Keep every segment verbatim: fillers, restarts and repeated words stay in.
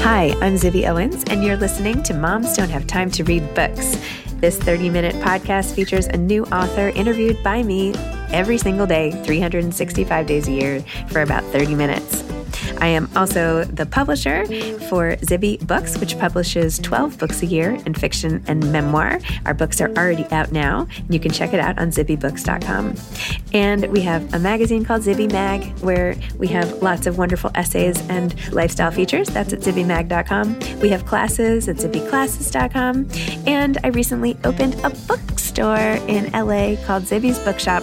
Hi, I'm Zibby Owens, and you're listening to Moms Don't Have Time to Read Books. This thirty-minute podcast features a new author interviewed by me every single day, three hundred sixty-five days a year, for about thirty minutes. I am also the publisher for Zibby Books, which publishes twelve books a year in fiction and memoir. Our books are already out now. You can check it out on zibby books dot com. And we have a magazine called Zibby Mag, where we have lots of wonderful essays and lifestyle features. That's at zibby mag dot com. We have classes at zibby classes dot com. And I recently opened a bookstore in L A called Zibby's Bookshop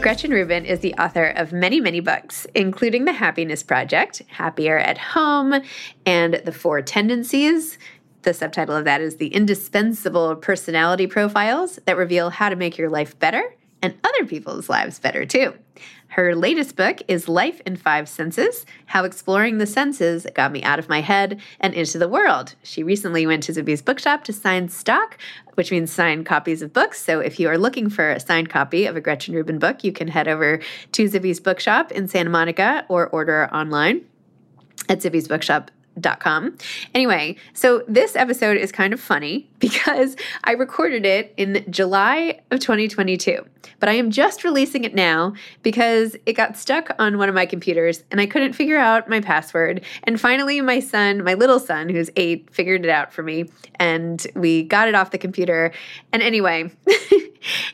Gretchen Rubin is the author of many, many books, including The Happiness Project, Happier at Home, and The Four Tendencies. The subtitle of that is The Indispensable Personality Profiles That Reveal How to Make Your Life Better and Other People's Lives Better, too. Her latest book is Life in Five Senses, How Exploring the Senses Got Me Out of My Head and Into the World. She recently went to Zibby's Bookshop to sign stock, which means signed copies of books. So if you are looking for a signed copy of a Gretchen Rubin book, you can head over to Zibby's Bookshop in Santa Monica or order online at zibby's bookshop dot com. Anyway, so this episode is kind of funny because I recorded it in July of twenty twenty-two, but I am just releasing it now because it got stuck on one of my computers and I couldn't figure out my password. And finally, my son, my little son, who's eight, figured it out for me and we got it off the computer. And anyway,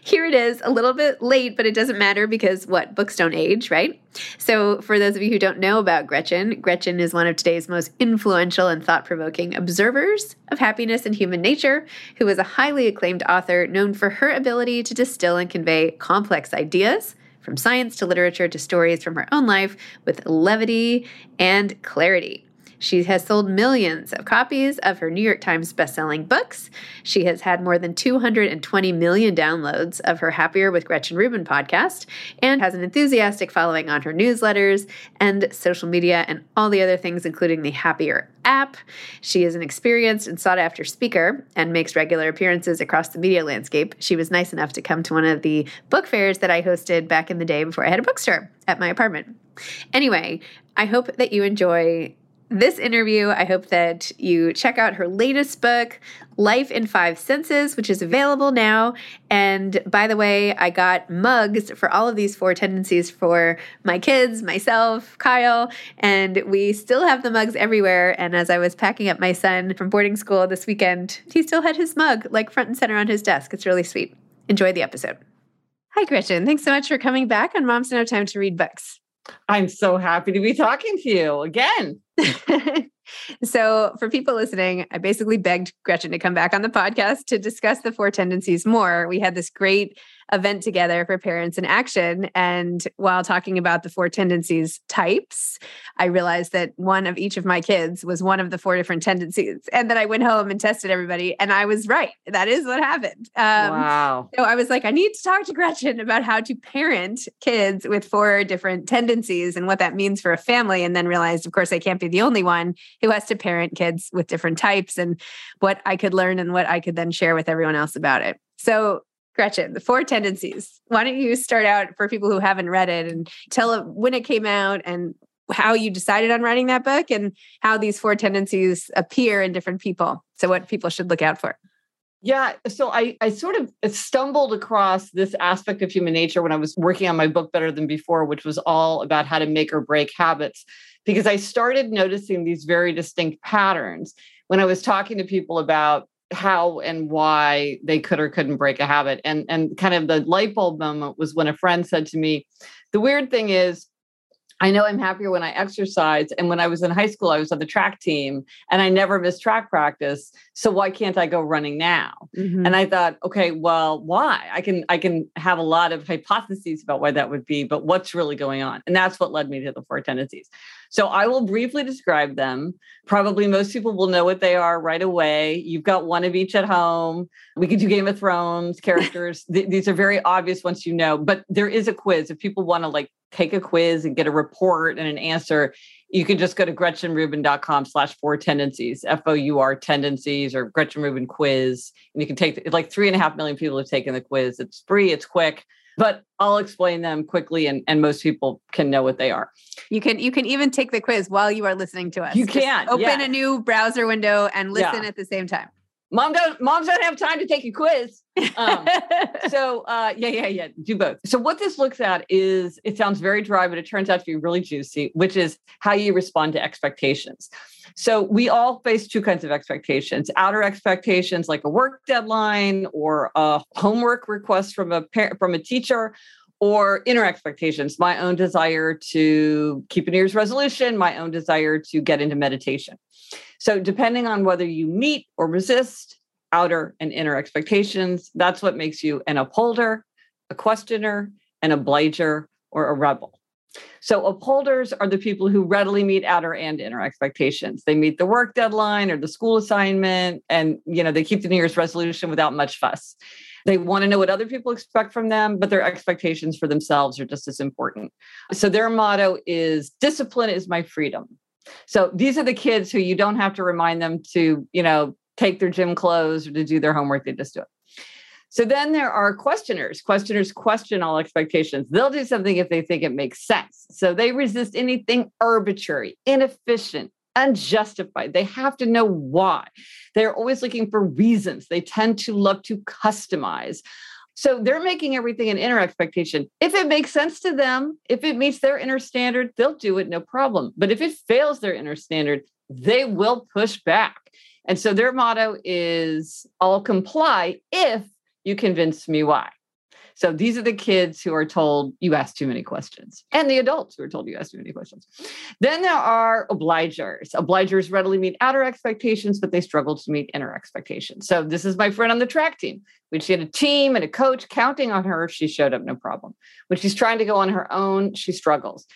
here it is, a little bit late, but it doesn't matter because what? Books don't age, right? So for those of you who don't know about Gretchen, Gretchen is one of today's most influential and thought-provoking observers of happiness and human nature, who is a highly acclaimed author known for her ability to distill and convey complex ideas, from science to literature to stories from her own life, with levity and clarity. She has sold millions of copies of her New York Times bestselling books. She has had more than two hundred twenty million downloads of her Happier with Gretchen Rubin podcast and has an enthusiastic following on her newsletters and social media and all the other things, including the Happier app. She is an experienced and sought-after speaker and makes regular appearances across the media landscape. She was nice enough to come to one of the book fairs that I hosted back in the day before I had a bookstore at my apartment. Anyway, I hope that you enjoy this interview. I hope that you check out her latest book, Life in Five Senses, which is available now. And by the way, I got mugs for all of these four tendencies for my kids, myself, Kyle, and we still have the mugs everywhere. And as I was packing up my son from boarding school this weekend, he still had his mug like front and center on his desk. It's really sweet. Enjoy the episode. Hi, Gretchen. Thanks so much for coming back on Moms Don't Have Time to Read Books. I'm so happy to be talking to you again. So for people listening, I basically begged Gretchen to come back on the podcast to discuss the four tendencies more. We had this great event together for Parents in Action. And while talking about the four tendencies types, I realized that one of each of my kids was one of the four different tendencies. And then I went home and tested everybody. And I was right. That is what happened. Um, wow. So I was like, I need to talk to Gretchen about how to parent kids with four different tendencies and what that means for a family. And then realized, of course, I can't be the only one who has to parent kids with different types and what I could learn and what I could then share with everyone else about it. So Gretchen, the four tendencies. Why don't you start out for people who haven't read it and tell when it came out and how you decided on writing that book and how these four tendencies appear in different people. So what people should look out for. Yeah. So I, I sort of stumbled across this aspect of human nature when I was working on my book Better Than Before, which was all about how to make or break habits, because I started noticing these very distinct patterns when I was talking to people about how and why they could or couldn't break a habit. And, and kind of the light bulb moment was when a friend said to me, the weird thing is, I know I'm happier when I exercise. And when I was in high school, I was on the track team and I never missed track practice. So why can't I go running now? Mm-hmm. And I thought, okay, well, why? I can, I can have a lot of hypotheses about why that would be, but what's really going on? And that's what led me to the four tendencies. So I will briefly describe them. Probably most people will know what they are right away. You've got one of each at home. We could do Game of Thrones characters. Th- these are very obvious once you know, but there is a quiz. If people want to like take a quiz and get a report and an answer, you can just go to Gretchen Rubin dot com slash four tendencies, F O U R tendencies or Gretchen Rubin quiz. And you can take the, like three and a half million people have taken the quiz. It's free. It's quick, but I'll explain them quickly and, and most people can know what they are. You can, you can even take the quiz while you are listening to us. You can just open yeah. a new browser window and listen yeah. at the same time. Mom don't, moms don't have time to take a quiz. um, so uh, yeah, yeah, yeah, do both. So what this looks at is, it sounds very dry, but it turns out to be really juicy, which is how you respond to expectations. So we all face two kinds of expectations, outer expectations like a work deadline or a homework request from a parent, from a teacher, or inner expectations, my own desire to keep a New Year's resolution, my own desire to get into meditation. So depending on whether you meet or resist outer and inner expectations, that's what makes you an upholder, a questioner, an obliger, or a rebel. So upholders are the people who readily meet outer and inner expectations. They meet the work deadline or the school assignment, and you know they keep the New Year's resolution without much fuss. They want to know what other people expect from them, but their expectations for themselves are just as important. So their motto is, discipline is my freedom. So these are the kids who you don't have to remind them to, you know, take their gym clothes or to do their homework. They just do it. So then there are questioners. Questioners question all expectations. They'll do something if they think it makes sense. So they resist anything arbitrary, inefficient, unjustified. They have to know why. They're always looking for reasons. They tend to love to customize. So they're making everything an inner expectation. If it makes sense to them, if it meets their inner standard, they'll do it, no problem. But if it fails their inner standard, they will push back. And so their motto is, I'll comply if you convince me why. So these are the kids who are told you ask too many questions, and the adults who are told you ask too many questions. Then there are obligers. Obligers readily meet outer expectations, but they struggle to meet inner expectations. So this is my friend on the track team. When she had a team and a coach counting on her, she showed up, no problem. When she's trying to go on her own, she struggles.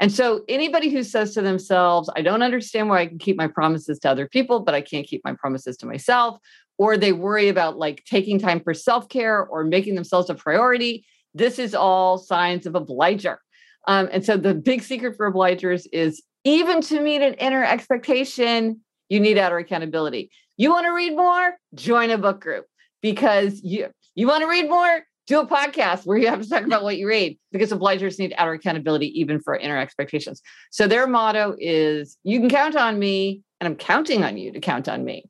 And so anybody who says to themselves, I don't understand why I can keep my promises to other people, but I can't keep my promises to myself, or they worry about like taking time for self-care or making themselves a priority. This is all signs of obliger. Um, and so the big secret for obligers is even to meet an inner expectation, you need outer accountability. You want to read more? Join a book group because you, you want to read more? do a podcast where you have to talk about what you read, because obligers need outer accountability, even for our inner expectations. So their motto is, you can count on me, and I'm counting on you to count on me.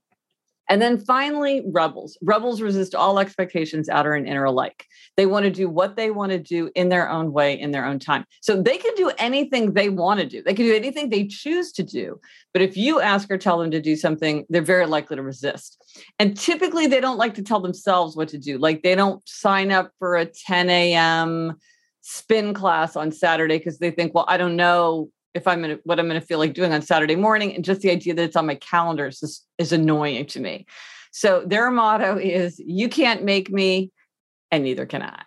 And then finally, rebels. Rebels resist all expectations, outer and inner alike. They want to do what they want to do in their own way, in their own time. So they can do anything they want to do. They can do anything they choose to do. But if you ask or tell them to do something, they're very likely to resist. And typically, they don't like to tell themselves what to do. Like, they don't sign up for a ten a.m. spin class on Saturday because they think, well, I don't know if I'm gonna, what I'm going to feel like doing on Saturday morning. And just the idea that it's on my calendar is, is annoying to me. So their motto is, you can't make me, and neither can I.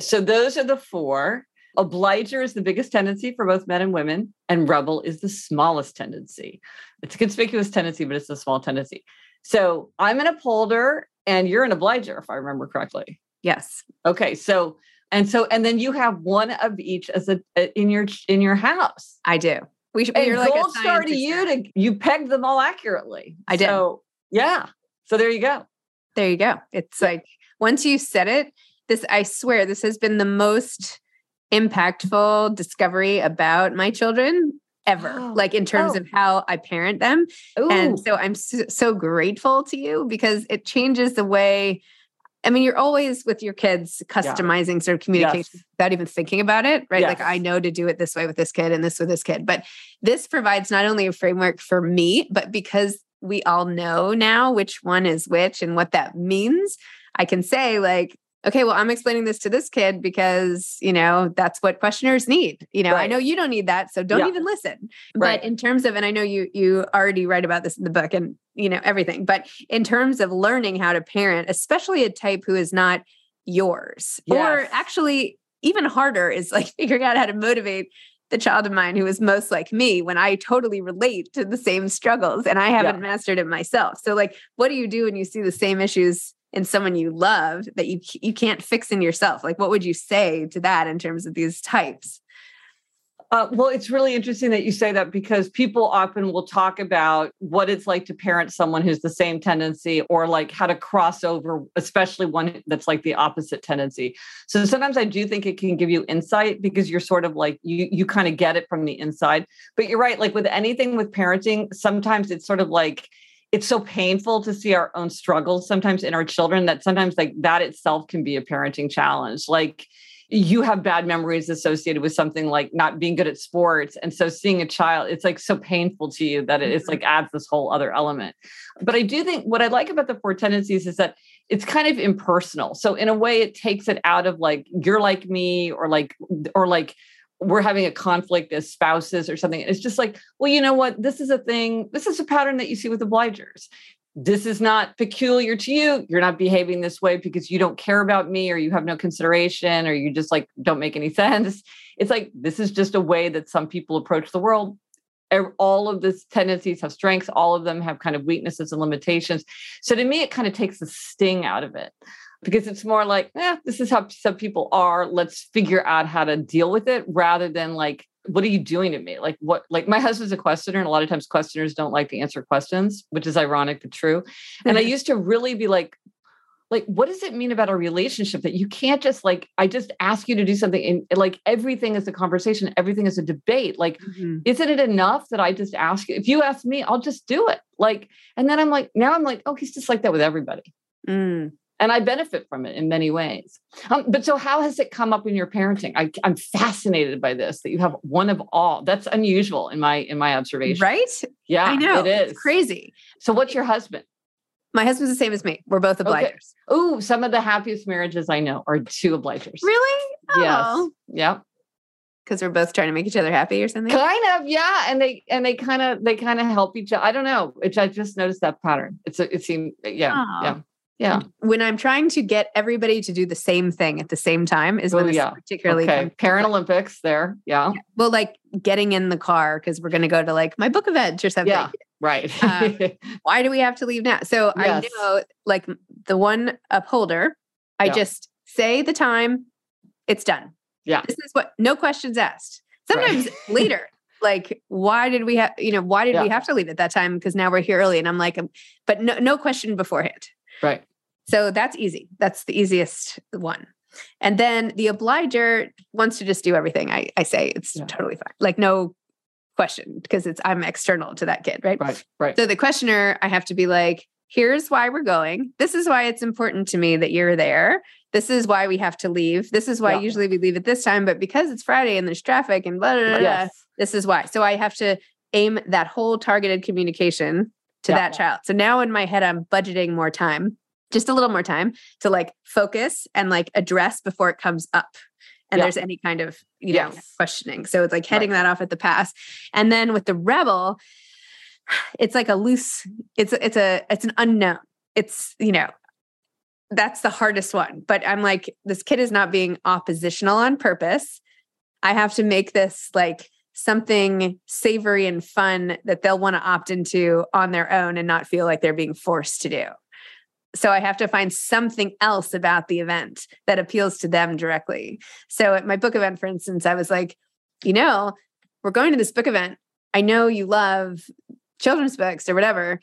So those are the four. Obliger is the biggest tendency for both men and women, and rebel is the smallest tendency. It's a conspicuous tendency, but it's a small tendency. So I'm an upholder, and you're an obliger, if I remember correctly. Yes. Okay, so... And so, and then you have one of each as a, in your, in your house. I do. We should be like gold star to you to, you pegged them all accurately. I did. So, yeah. So there you go. There you go. It's like, once you said it, this, I swear, this has been the most impactful discovery about my children ever, oh, like in terms oh. of how I parent them. Ooh. And so I'm so, so grateful to you, because it changes the way, I mean, you're always with your kids customizing yeah. sort of communication yes. without even thinking about it, right? Yes. Like, I know to do it this way with this kid and this with this kid. But this provides not only a framework for me, but because we all know now which one is which and what that means, I can say like, okay, well, I'm explaining this to this kid because, you know, that's what questioners need. You know, right. I know you don't need that, so don't yeah. even listen. Right. But in terms of, and I know you you already write about this in the book and, you know, everything, but in terms of learning how to parent, especially a type who is not yours, yes. or actually even harder is like figuring out how to motivate the child of mine who is most like me when I totally relate to the same struggles and I haven't yeah. mastered it myself. So like, what do you do when you see the same issues in someone you love that you you can't fix in yourself? Like, what would you say to that in terms of these types? Uh, well, it's really interesting that you say that, because people often will talk about what it's like to parent someone who's the same tendency, or like how to cross over, especially one that's like the opposite tendency. So sometimes I do think it can give you insight, because you're sort of like, you you kind of get it from the inside. But you're right, like with anything with parenting, sometimes it's sort of like, it's so painful to see our own struggles sometimes in our children that sometimes like that itself can be a parenting challenge. Like, you have bad memories associated with something like not being good at sports. And so seeing a child, it's like so painful to you that it's like adds this whole other element. But I do think what I like about the four tendencies is that it's kind of impersonal. So in a way it takes it out of like, you're like me, or like, or like, we're having a conflict as spouses or something. It's just like, well, you know what? This is a thing. This is a pattern that you see with obligers. This is not peculiar to you. You're not behaving this way because you don't care about me, or you have no consideration, or you just like don't make any sense. It's like, this is just a way that some people approach the world. All of these tendencies have strengths. All of them have kind of weaknesses and limitations. So to me, it kind of takes the sting out of it, because it's more like, eh, this is how some people are. Let's figure out how to deal with it, rather than like, what are you doing to me? Like, what, like my husband's a questioner, and a lot of times questioners don't like to answer questions, which is ironic, but true. And I used to really be like, like, what does it mean about our relationship that you can't just like, I just ask you to do something, and like everything is a conversation. Everything is a debate. Like, mm-hmm. isn't it enough that I just ask you? If you ask me, I'll just do it. Like, and then I'm like, now I'm like, oh, he's just like that with everybody. Mm. And I benefit from it in many ways. Um, but so how has it come up in your parenting? I, I'm fascinated by this, that you have one of all. That's unusual in my in my observation. Right? Yeah, I know. It is. It's crazy. So what's your husband? My husband's the same as me. We're both obligers. Okay. Ooh, some of the happiest marriages I know are two obligers. Really? Oh. Yes. Yep. Because we're both trying to make each other happy or something? Kind of, yeah. And they and they kind of they kind of help each other. I don't know. It, I just noticed that pattern. It's a, it seemed, yeah, Aww. yeah. Yeah. When I'm trying to get everybody to do the same thing at the same time is when oh, this yeah. particularly okay. Parent Olympics there. Yeah. yeah. Well, like getting in the car because we're going to go to like my book event or something. Yeah. Right. um, why do we have to leave now? So yes. I know like the one upholder, I yeah. just say the time, it's done. Yeah. This is what, no questions asked. Sometimes right. later. Like, why did we have, you know, why did yeah. we have to leave at that time? Because now we're here early. And I'm like, but no, no question beforehand. Right. So that's easy. That's the easiest one. And then the obliger wants to just do everything. I, I say it's yeah. totally fine. Like no question, because it's, I'm external to that kid. Right. Right. Right. So the questioner, I have to be like, here's why we're going. This is why it's important to me that you're there. This is why we have to leave. This is why yeah. usually we leave at this time, but because it's Friday and there's traffic and blah, blah, blah, yes. blah, this is why. So I have to aim that whole targeted communication to yeah. that child. So now in my head, I'm budgeting more time. Just a little more time to like focus and like address before it comes up and yeah. there's any kind of, you yes. know, questioning. So it's like heading right. that off at the pass. And then with the rebel, it's like a loose, it's, it's a, it's an unknown. It's, you know, that's the hardest one, but I'm like, this kid is not being oppositional on purpose. I have to make this like something savory and fun that they'll want to opt into on their own and not feel like they're being forced to do. So I have to find something else about the event that appeals to them directly. So at my book event, for instance, I was like, you know, we're going to this book event. I know you love children's books or whatever.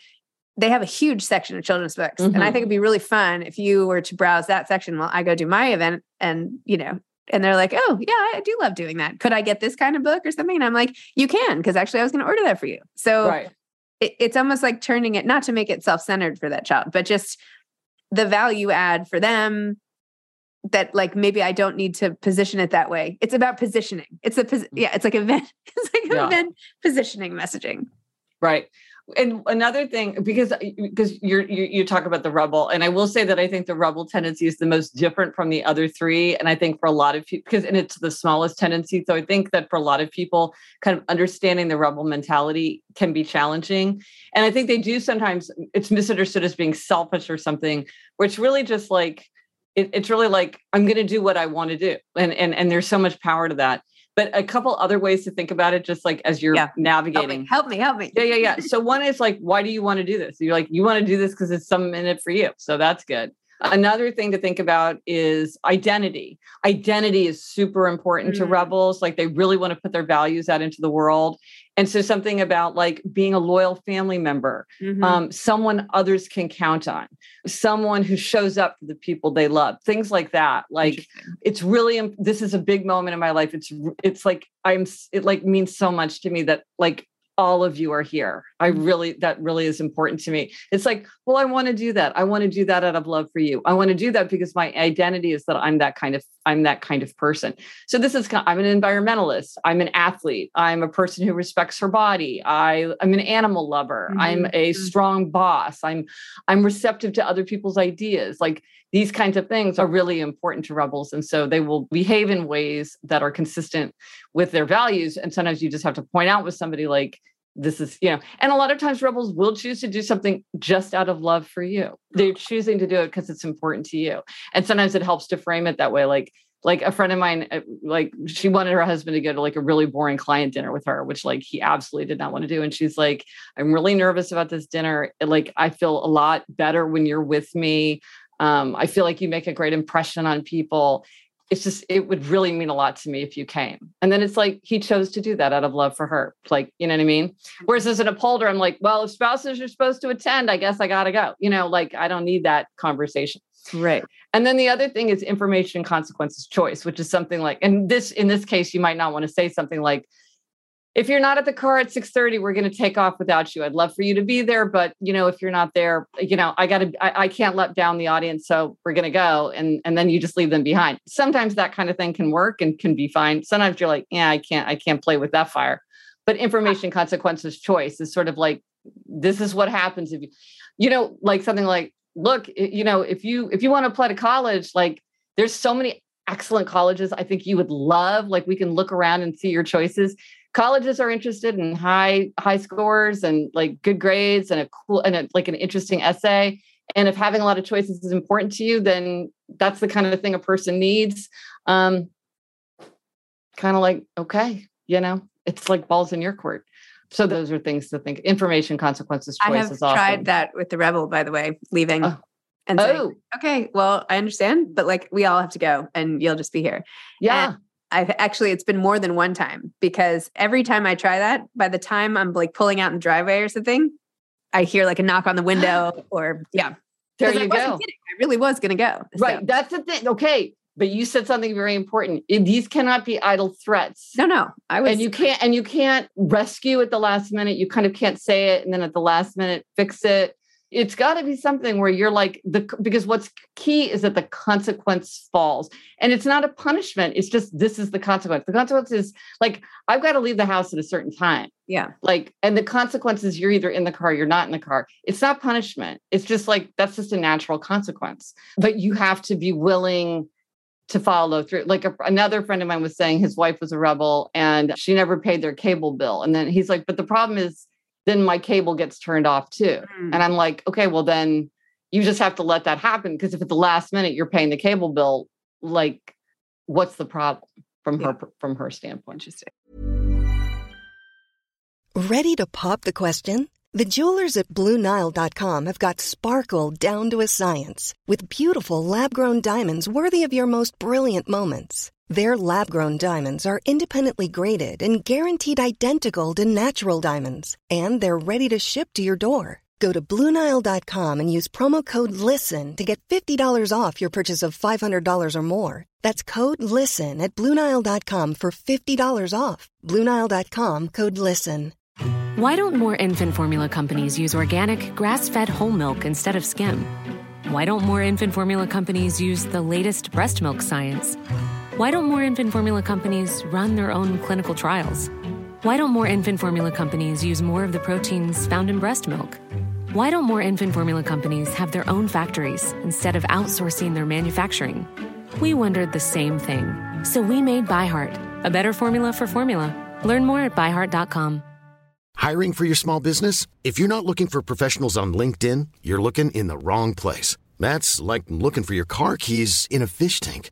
They have a huge section of children's books. Mm-hmm. And I think it'd be really fun if you were to browse that section while I go do my event. And, you know, and they're like, oh yeah, I do love doing that. Could I get this kind of book or something? And I'm like, you can, because actually I was going to order that for you. So right. it, it's almost like turning it, not to make it self-centered for that child, but just the value add for them that like, maybe I don't need to position it that way. It's about positioning. It's a, posi- yeah, it's like event, it's like yeah. event positioning messaging. Right. And another thing, because, because you're, you, you talk about the rebel, and I will say that I think the rebel tendency is the most different from the other three. And I think for a lot of people, because, and it's the smallest tendency. So I think that for a lot of people, kind of understanding the rebel mentality can be challenging. And I think they do sometimes, it's misunderstood as being selfish or something, where it's really just like, it, it's really like, I'm going to do what I want to do. And, and, and there's so much power to that. But a couple other ways to think about it, just like as you're yeah. navigating. Help me, help me, help me. Yeah, yeah, yeah. So one is like, why do you want to do this? You're like, you want to do this because it's something in it for you. So that's good. Another thing to think about is identity. Identity is super important mm-hmm. to rebels. Like they really want to put their values out into the world. And so something about like being a loyal family member, mm-hmm. um, someone others can count on, someone who shows up for the people they love, things like that. Like it's really, this is a big moment in my life. It's, it's like, I'm, it like means so much to me that like, all of you are here. I really, that really is important to me. It's like, well, I want to do that. I want to do that out of love for you. I want to do that because my identity is that I'm that kind of, I'm that kind of person. So this is, I'm an environmentalist. I'm an athlete. I'm a person who respects her body. I, I'm an animal lover. Mm-hmm. I'm a strong boss. I'm, I'm receptive to other people's ideas. Like these kinds of things are really important to rebels. And so they will behave in ways that are consistent with their values. And sometimes you just have to point out with somebody like, this is, you know, and a lot of times rebels will choose to do something just out of love for you. They're choosing to do it because it's important to you. And sometimes it helps to frame it that way. Like, like a friend of mine, like she wanted her husband to go to like a really boring client dinner with her, which like he absolutely did not want to do. And she's like, I'm really nervous about this dinner. Like, I feel a lot better when you're with me. Um, I feel like you make a great impression on people. It's just, it would really mean a lot to me if you came. And then it's like, he chose to do that out of love for her. Like, you know what I mean? Whereas as an upholder, I'm like, well, if spouses are supposed to attend, I guess I got to go. You know, like, I don't need that conversation. Right. And then the other thing is information, consequences, choice, which is something like, and this, in this case, you might not want to say something like, if you're not at the car at six thirty, we're going to take off without you. I'd love for you to be there. But, you know, if you're not there, you know, I got to, I, I can't let down the audience. So we're going to go. And, and then you just leave them behind. Sometimes that kind of thing can work and can be fine. Sometimes you're like, yeah, I can't, I can't play with that fire. But information, consequences, choice is sort of like, this is what happens if you, you know, like something like, look, you know, if you, if you want to apply to college, like there's so many excellent colleges I think you would love, like we can look around and see your choices. Colleges are interested in high, high scores and like good grades and a cool, and a, like an interesting essay. And if having a lot of choices is important to you, then that's the kind of thing a person needs. Um, kind of like, okay, you know, it's like balls in your court. So those are things to think. Information, consequences, choice I have is awesome. Tried that with the rebel, by the way, leaving oh. and saying, oh. okay, well, I understand, but like, we all have to go and you'll just be here. Yeah. And I've actually, it's been more than one time because every time I try that, by the time I'm like pulling out in the driveway or something, I hear like a knock on the window or yeah. There you I go. I really was going to go. Right. So. That's the thing. Okay. But you said something very important. These cannot be idle threats. No, no. I was, and you can't, and you can't rescue at the last minute. You kind of can't say it. And then at the last minute, fix it. It's got to be something where you're like, the because what's key is that the consequence falls. And it's not a punishment. It's just, this is the consequence. The consequence is like, I've got to leave the house at a certain time. Yeah. Like, and the consequence is you're either in the car, you're not in the car. It's not punishment. It's just like, that's just a natural consequence. But you have to be willing to follow through. Like a, another friend of mine was saying his wife was a rebel and she never paid their cable bill. And then he's like, but the problem is, then my cable gets turned off too. Mm. And I'm like, okay, well then you just have to let that happen. Because if at the last minute you're paying the cable bill, like what's the problem from yeah. her, from her standpoint? Interesting. Ready to pop the question? The jewelers at Blue Nile dot com have got sparkle down to a science with beautiful lab-grown diamonds worthy of your most brilliant moments. Their lab-grown diamonds are independently graded and guaranteed identical to natural diamonds. And they're ready to ship to your door. Go to Blue Nile dot com and use promo code LISTEN to get fifty dollars off your purchase of five hundred dollars or more. That's code LISTEN at Blue Nile dot com for fifty dollars off. Blue Nile dot com, code LISTEN. Why don't more infant formula companies use organic, grass-fed whole milk instead of skim? Why don't more infant formula companies use the latest breast milk science? Why don't more infant formula companies run their own clinical trials? Why don't more infant formula companies use more of the proteins found in breast milk? Why don't more infant formula companies have their own factories instead of outsourcing their manufacturing? We wondered the same thing. So we made ByHeart, a better formula for formula. Learn more at by heart dot com. Hiring for your small business? If you're not looking for professionals on LinkedIn, you're looking in the wrong place. That's like looking for your car keys in a fish tank.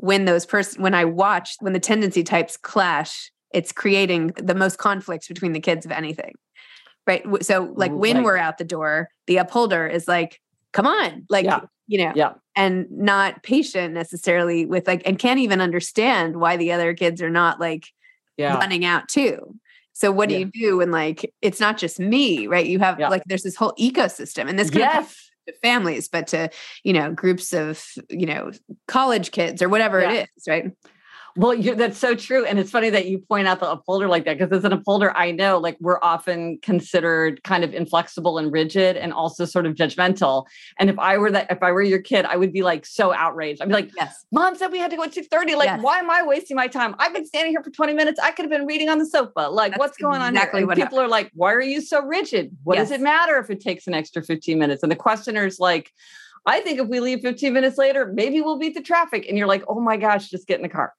when those person, when I watch, when the tendency types clash, it's creating the most conflicts between the kids of anything, right? So like Ooh, when like, we're out the door, the upholder is like, come on, like, yeah, you know, yeah. and not patient necessarily with like, and can't even understand why the other kids are not like yeah. running out too. So what do yeah. you do when like, it's not just me, right? You have yeah. like, there's this whole ecosystem and this kind yes. of families, but to, you know, groups of, you know, college kids or whatever yeah. it is, right? Well, you're, that's so true. And it's funny that you point out the upholder like that, because as an upholder, I know like we're often considered kind of inflexible and rigid and also sort of judgmental. And if I were that, if I were your kid, I would be like so outraged. I'd be like, yes. Mom said we had to go at two thirty. Like, yes. why am I wasting my time? I've been standing here for twenty minutes. I could have been reading on the sofa. Like, that's what's going exactly on here? What people happened. Are like, why are you so rigid? What yes. does it matter if it takes an extra fifteen minutes? And the questioner's like, I think if we leave fifteen minutes later, maybe we'll beat the traffic. And you're like, oh my gosh, just get in the car.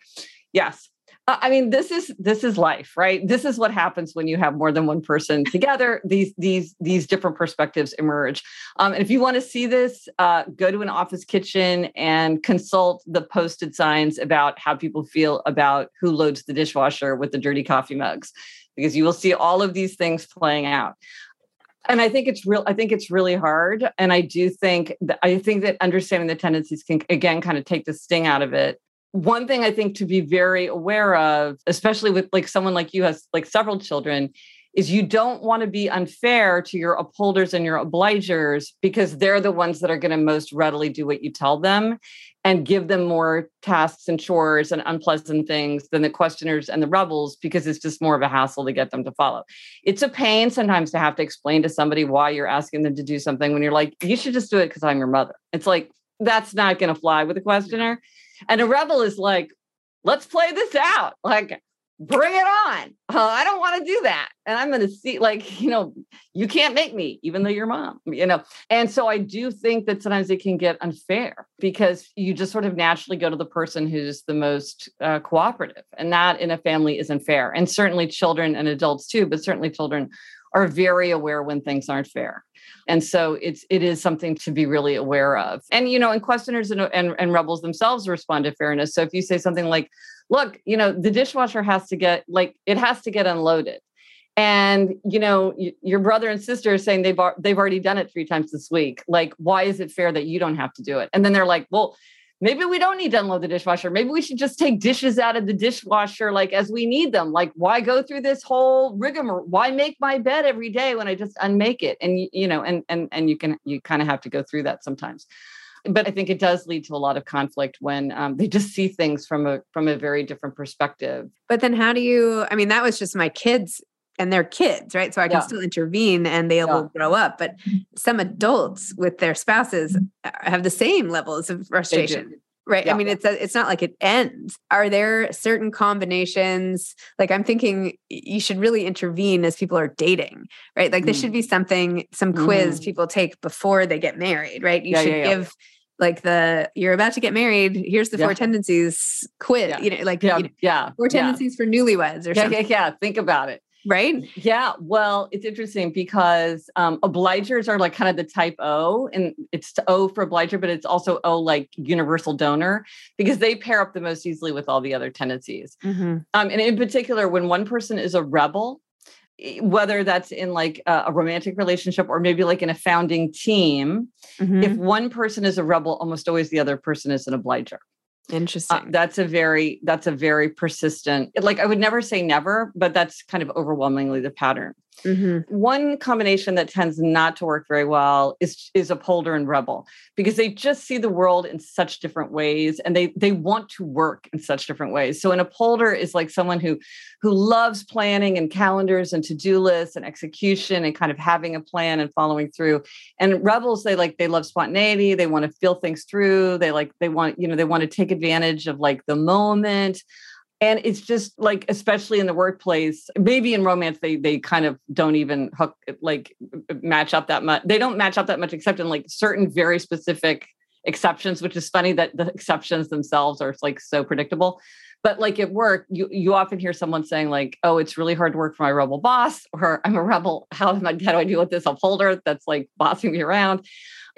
Yes. Uh, I mean, this is, this is life, right? This is what happens when you have more than one person together. These, these, these different perspectives emerge. Um, and if you want to see this, uh, go to an office kitchen and consult the posted signs about how people feel about who loads the dishwasher with the dirty coffee mugs, because you will see all of these things playing out. And I think it's real. I think it's really hard. And I do think that, I think that understanding the tendencies can, again, kind of take the sting out of it. One thing I think to be very aware of, especially with like someone like you has like several children, is you don't want to be unfair to your upholders and your obligers, because they're the ones that are going to most readily do what you tell them and give them more tasks and chores and unpleasant things than the questioners and the rebels, because it's just more of a hassle to get them to follow. It's a pain sometimes to have to explain to somebody why you're asking them to do something when you're like, you should just do it because I'm your mother. It's like, that's not going to fly with a questioner. And a rebel is like, let's play this out. Like, bring it on. Uh, I don't want to do that. And I'm going to see, like, you know, you can't make me, even though you're mom, you know? And so I do think that sometimes it can get unfair, because you just sort of naturally go to the person who's the most uh, cooperative, and that in a family isn't fair. And certainly children and adults too, but certainly children are very aware when things aren't fair. And so it's, it is something to be really aware of. And, you know, and questioners and, and, and rebels themselves respond to fairness. So if you say something like, look, you know, the dishwasher has to get like, it has to get unloaded. And, you know, y- your brother and sister are saying they've, ar- they've already done it three times this week. Like, why is it fair that you don't have to do it? And then they're like, well, maybe we don't need to unload the dishwasher. Maybe we should just take dishes out of the dishwasher, like as we need them. Like, why go through this whole rigmarole? Why make my bed every day when I just unmake it? And, you know, and, and, and you can, you kind of have to go through that sometimes. But I think it does lead to a lot of conflict when um, they just see things from a, from a very different perspective. But then how do you, I mean, that was just my kids and their kids, right? So I can yeah. still intervene and they will yeah. grow up. But some adults with their spouses have the same levels of frustration, right? Yeah. I mean, it's a, it's not like it ends. Are there certain combinations? Like, I'm thinking you should really intervene as people are dating, right? Like, mm. this should be something, some quiz mm. people take before they get married, right? You yeah, should yeah, yeah. give... like the, you're about to get married, here's the yeah. four tendencies quiz, yeah. you know, like yeah. you know, yeah. four tendencies yeah. for newlyweds or yeah, something. Yeah, yeah, think about it. Right? Yeah. Well, it's interesting because um, obligers are like kind of the type O, and it's O for obliger, but it's also O like universal donor, because they pair up the most easily with all the other tendencies. Mm-hmm. Um, and in particular, when one person is a rebel, whether that's in like a romantic relationship or maybe like in a founding team, mm-hmm. if one person is a rebel, almost always the other person is an obliger. Interesting. Uh, that's a very, that's a very persistent, like I would never say never, but that's kind of overwhelmingly the pattern. Mm-hmm. One combination that tends not to work very well is, is upholder and rebel, because they just see the world in such different ways and they, they want to work in such different ways. So an upholder is like someone who, who loves planning and calendars and to-do lists and execution and kind of having a plan and following through. And rebels, they like, they love spontaneity. They want to feel things through. They like, they want, you know, they want to take advantage of like the moment. And it's just like, especially in the workplace, maybe in romance, they they kind of don't even hook, like match up that much. They don't match up that much, except in like certain very specific exceptions, which is funny that the exceptions themselves are like so predictable. But like at work, you, you often hear someone saying like, oh, it's really hard to work for my rebel boss, or I'm a rebel. How am I, how do I deal with this upholder that's like bossing me around?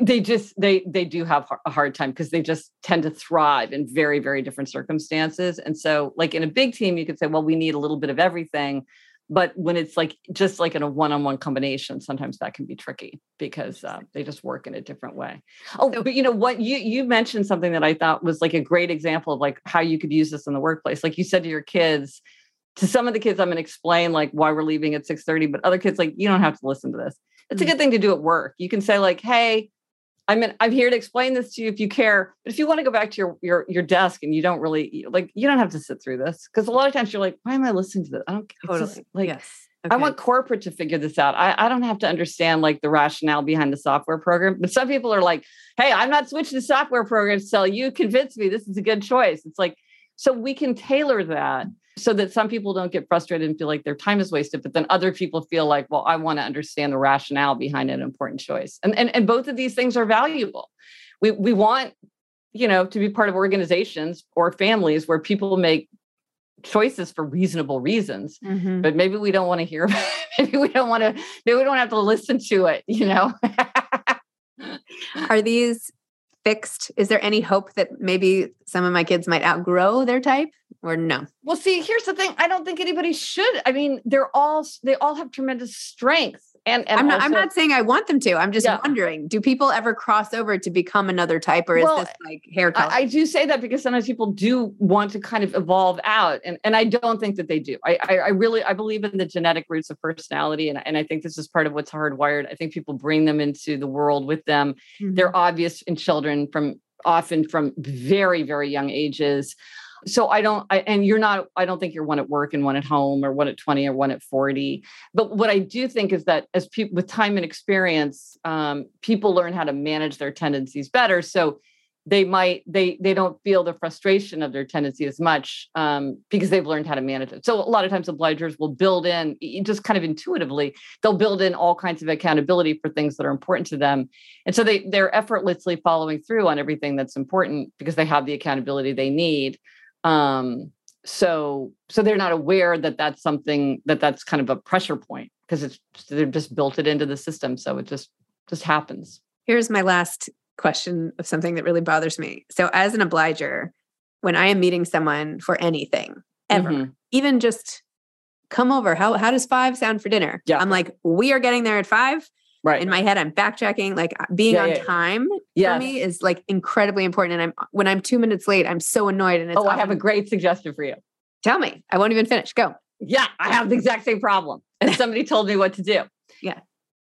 They just, they, they do have a hard time because they just tend to thrive in very, very different circumstances. And so like in a big team, you could say, well, we need a little bit of everything. But when it's like, just like in a one-on-one combination, sometimes that can be tricky because uh, they just work in a different way. Oh, so, but you know what, you, you mentioned something that I thought was like a great example of like how you could use this in the workplace. Like you said to your kids, to some of the kids, I'm going to explain like why we're leaving at six thirty, but other kids like, you don't have to listen to this. It's a good thing to do at work. You can say like, hey, I'm in, I'm here to explain this to you if you care, but if you want to go back to your, your, your desk and you don't really like, you don't have to sit through this. Cause a lot of times you're like, why am I listening to this? I don't totally. Just, like, yes. Okay. I want corporate to figure this out. I, I don't have to understand like the rationale behind the software program, but some people are like, hey, I'm not switching to software programs. So you convince me this is a good choice. It's like, so we can tailor that so that some people don't get frustrated and feel like their time is wasted, but then other people feel like, well, I want to understand the rationale behind an important choice. And, and, and both of these things are valuable. We, we want, you know, to be part of organizations or families where people make choices for reasonable reasons, mm-hmm. but maybe we don't want to hear about it. Maybe we don't want to, maybe we don't have to listen to it, you know? Are these fixed? Is there any hope that maybe some of my kids might outgrow their type or no? Well, see, here's the thing. I don't think anybody should. I mean, they're all, they all have tremendous strengths. And, and I'm not, also, I'm not saying I want them to, I'm just yeah. wondering, do people ever cross over to become another type or well, is this like hair color? I, I do say that because sometimes people do want to kind of evolve out. And, and I don't think that they do. I, I, I really, I believe in the genetic roots of personality. And, and I think this is part of what's hardwired. I think people bring them into the world with them. Mm-hmm. They're obvious in children from often from very, very young ages. So I don't, I, and you're not, I don't think you're one at work and one at home or one at twenty or one at forty. But what I do think is that as people with time and experience, um, people learn how to manage their tendencies better. So they might, they, they don't feel the frustration of their tendency as much um, because they've learned how to manage it. So a lot of times obligers will build in just kind of intuitively, they'll build in all kinds of accountability for things that are important to them. And so they, they're effortlessly following through on everything that's important because they have the accountability they need. Um, so, so they're not aware that that's something that that's kind of a pressure point because it's, they're just built it into the system. So it just just happens. Here's my last question of something that really bothers me. So as an obliger, when I am meeting someone for anything, ever, mm-hmm. even just come over, how how does five sound for dinner? Yeah. I'm like, we are getting there at five. Right. In my head, I'm backtracking. Like being yeah, on yeah. time yes. for me is like incredibly important. And I'm when I'm two minutes late, I'm so annoyed. And it's oh, often, I have a great suggestion for you. Tell me. I won't even finish. Go. Yeah, I have the exact same problem. And somebody told me what to do. Yeah.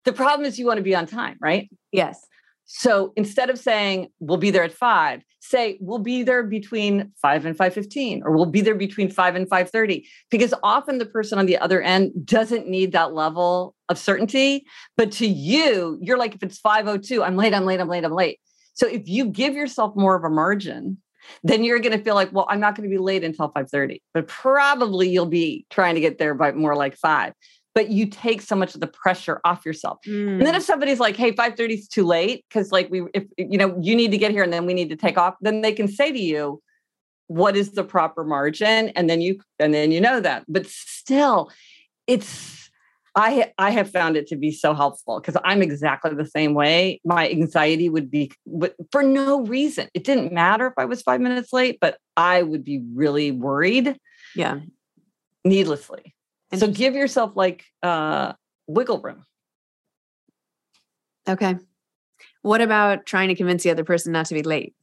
The problem is you want to be on time, right? Yes. So instead of saying, we'll be there at five, say, we'll be there between five and five fifteen, or we'll be there between five and five thirty, because often the person on the other end doesn't need that level of certainty. But to you, you're like, if it's five oh two, I'm late, I'm late, I'm late, I'm late. So if you give yourself more of a margin, then you're going to feel like, well, I'm not going to be late until five thirty, but probably you'll be trying to get there by more like five. But you take so much of the pressure off yourself. Mm. And then if somebody's like, hey, five thirty is too late, because like we, if you know, you need to get here and then we need to take off, then they can say to you, what is the proper margin? And then you, and then you know that. But still, it's, I, I have found it to be so helpful because I'm exactly the same way. My anxiety would be for no reason. It didn't matter if I was five minutes late, but I would be really worried. Yeah. Needlessly. So give yourself like uh, wiggle room. Okay. What about trying to convince the other person not to be late?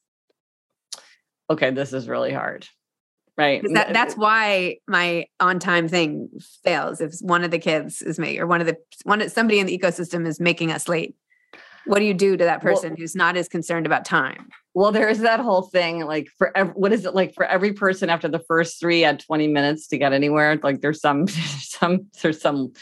Okay. This is really hard. Right. That, that's why my on-time thing fails. If one of the kids is me or one of the, one, somebody in the ecosystem is making us late. What do you do to that person well, who's not as concerned about time? Well, there is that whole thing, like for ev- what is it like for every person after the first three at twenty minutes to get anywhere? Like there's some, some there's some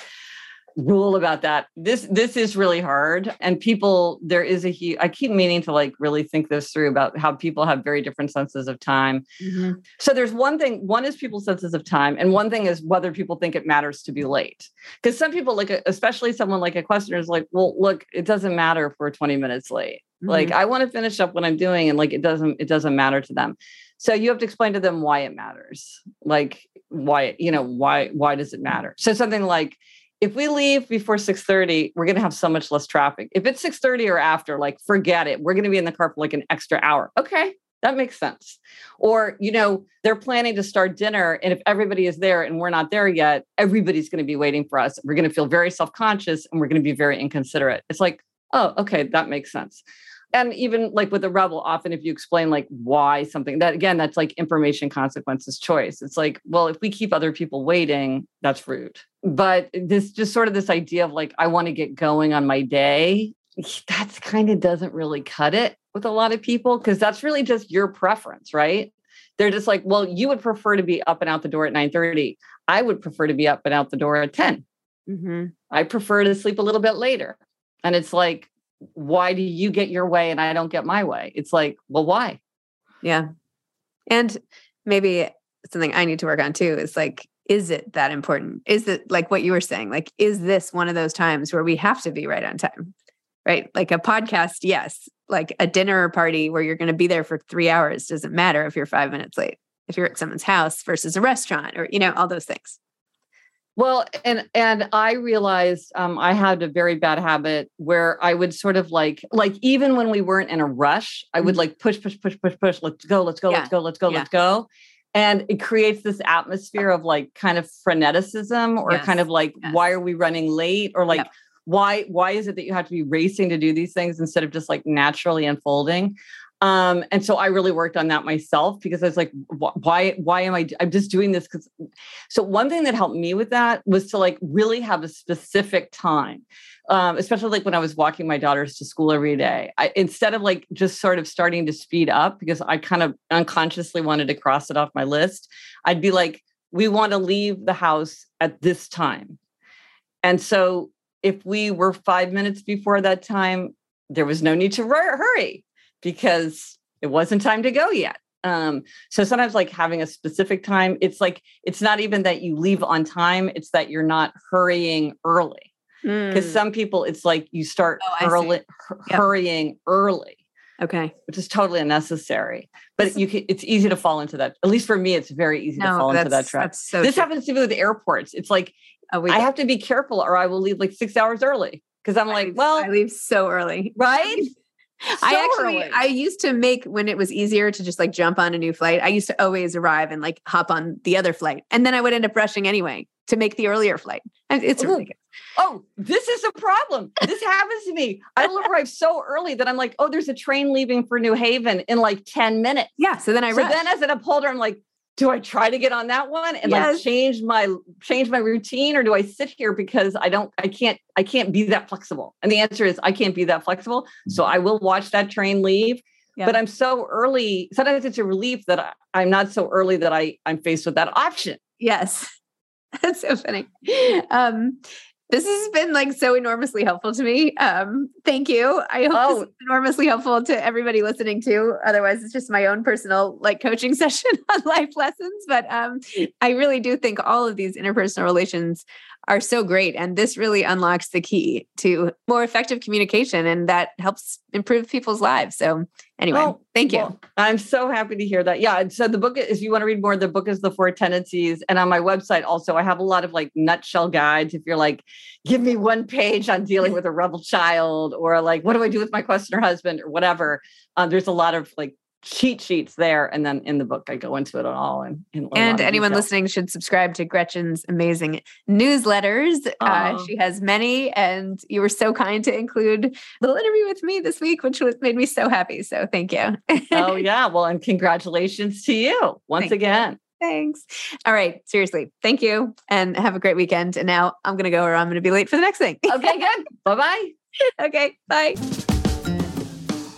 rule about that. This this is really hard, and people there is a huge. I keep meaning to like really think this through about how people have very different senses of time. Mm-hmm. So there's one thing. One is people's senses of time, and one thing is whether people think it matters to be late. Because some people, like especially someone like a questioner, is like, well, look, it doesn't matter if we're twenty minutes late. Like mm-hmm. I want to finish up what I'm doing, and like it doesn't it doesn't matter to them. So you have to explain to them why it matters. Like why you know why why does it matter? So something like, if we leave before six thirty, we're going to have so much less traffic. If it's six thirty or after, like forget it. We're going to be in the car for like an extra hour. Okay, that makes sense. Or, you know, they're planning to start dinner. And if everybody is there and we're not there yet, everybody's going to be waiting for us. We're going to feel very self-conscious and we're going to be very inconsiderate. It's like, oh, okay, that makes sense. And even like with the rebel, often if you explain like why something that, again, that's like information consequences choice. It's like, well, if we keep other people waiting, that's rude. But this just sort of this idea of like, I want to get going on my day. That's kind of doesn't really cut it with a lot of people because that's really just your preference, right? They're just like, well, you would prefer to be up and out the door at nine thirty. I would prefer to be up and out the door at ten. Mm-hmm. I prefer to sleep a little bit later. And it's like, why do you get your way and I don't get my way? It's like, well, why? Yeah. And maybe something I need to work on too is like, is it that important? Is it like what you were saying? Like, is this one of those times where we have to be right on time? Right? Like a podcast, yes. Like a dinner party where you're going to be there for three hours doesn't matter if you're five minutes late, if you're at someone's house versus a restaurant or, you know, all those things. Well, and and I realized um, I had a very bad habit where I would sort of like, like even when we weren't in a rush, I would like push, push, push, push, push. Let's go, let's go, yeah. let's go, let's go, yeah. let's go. And it creates this atmosphere of like kind of freneticism or yes. kind of like, yes. why are we running late? Or like, yep. why, why is it that you have to be racing to do these things instead of just like naturally unfolding? Um, and so I really worked on that myself because I was like, why, why am I, I'm just doing this. Cause so one thing that helped me with that was to like really have a specific time. Um, especially like when I was walking my daughters to school every day, I, instead of like just sort of starting to speed up because I kind of unconsciously wanted to cross it off my list. I'd be like, we want to leave the house at this time. And so if we were five minutes before that time, there was no need to r- hurry. Because it wasn't time to go yet. Um, so sometimes like having a specific time, it's like, it's not even that you leave on time. It's that you're not hurrying early. Because mm. some people, it's like you start oh, early, yep. hurrying early. Okay. Which is totally unnecessary. But you can, it's easy to fall into that. At least for me, it's very easy no, to fall into that trap. So this true. happens to me with airports. It's like, oh, I have to be careful or I will leave like six hours early. Because I'm like, I leave, well, I leave so early, right? So I actually, early. I used to make, when it was easier to just like jump on a new flight, I used to always arrive and like hop on the other flight. And then I would end up rushing anyway to make the earlier flight. It's really good. Oh, this is a problem. This happens to me. I will arrive so early that I'm like, oh, there's a train leaving for New Haven in like ten minutes. Yeah. So then I rush. So then as an upholder, I'm like, do I try to get on that one and yes. like change my, change my routine, or do I sit here because I don't, I can't, I can't be that flexible? And the answer is I can't be that flexible. So I will watch that train leave, yeah. but I'm so early. Sometimes it's a relief that I, I'm not so early that I I'm faced with that option. Yes. That's so funny. Um, This has been like so enormously helpful to me. Um, thank you. I hope oh. this is enormously helpful to everybody listening too. Otherwise it's just my own personal like coaching session on life lessons. But um, I really do think all of these interpersonal relations are so great. And this really unlocks the key to more effective communication, and that helps improve people's lives. So anyway, oh, thank you. Well, I'm so happy to hear that. Yeah. So the book, if you want to read more, the book is The Four Tendencies. And on my website also, I have a lot of like nutshell guides. If you're like, give me one page on dealing with a rebel child, or like, what do I do with my questioner husband, or whatever. Um, there's a lot of like cheat sheets there. And then in the book, I go into it all. And, and, and anyone listening should subscribe to Gretchen's amazing newsletters. Uh, she has many, and you were so kind to include the little interview with me this week, which was, made me so happy. So thank you. Oh yeah. Well, and congratulations to you once thank again. You. Thanks. All right. Seriously. Thank you, and have a great weekend. And now I'm going to go, or I'm going to be late for the next thing. Okay. Good. Bye-bye. Okay. Bye.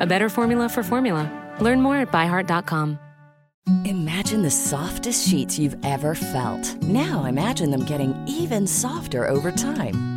a better formula for formula. Learn more at by heart dot com. Imagine the softest sheets you've ever felt. Now imagine them getting even softer over time.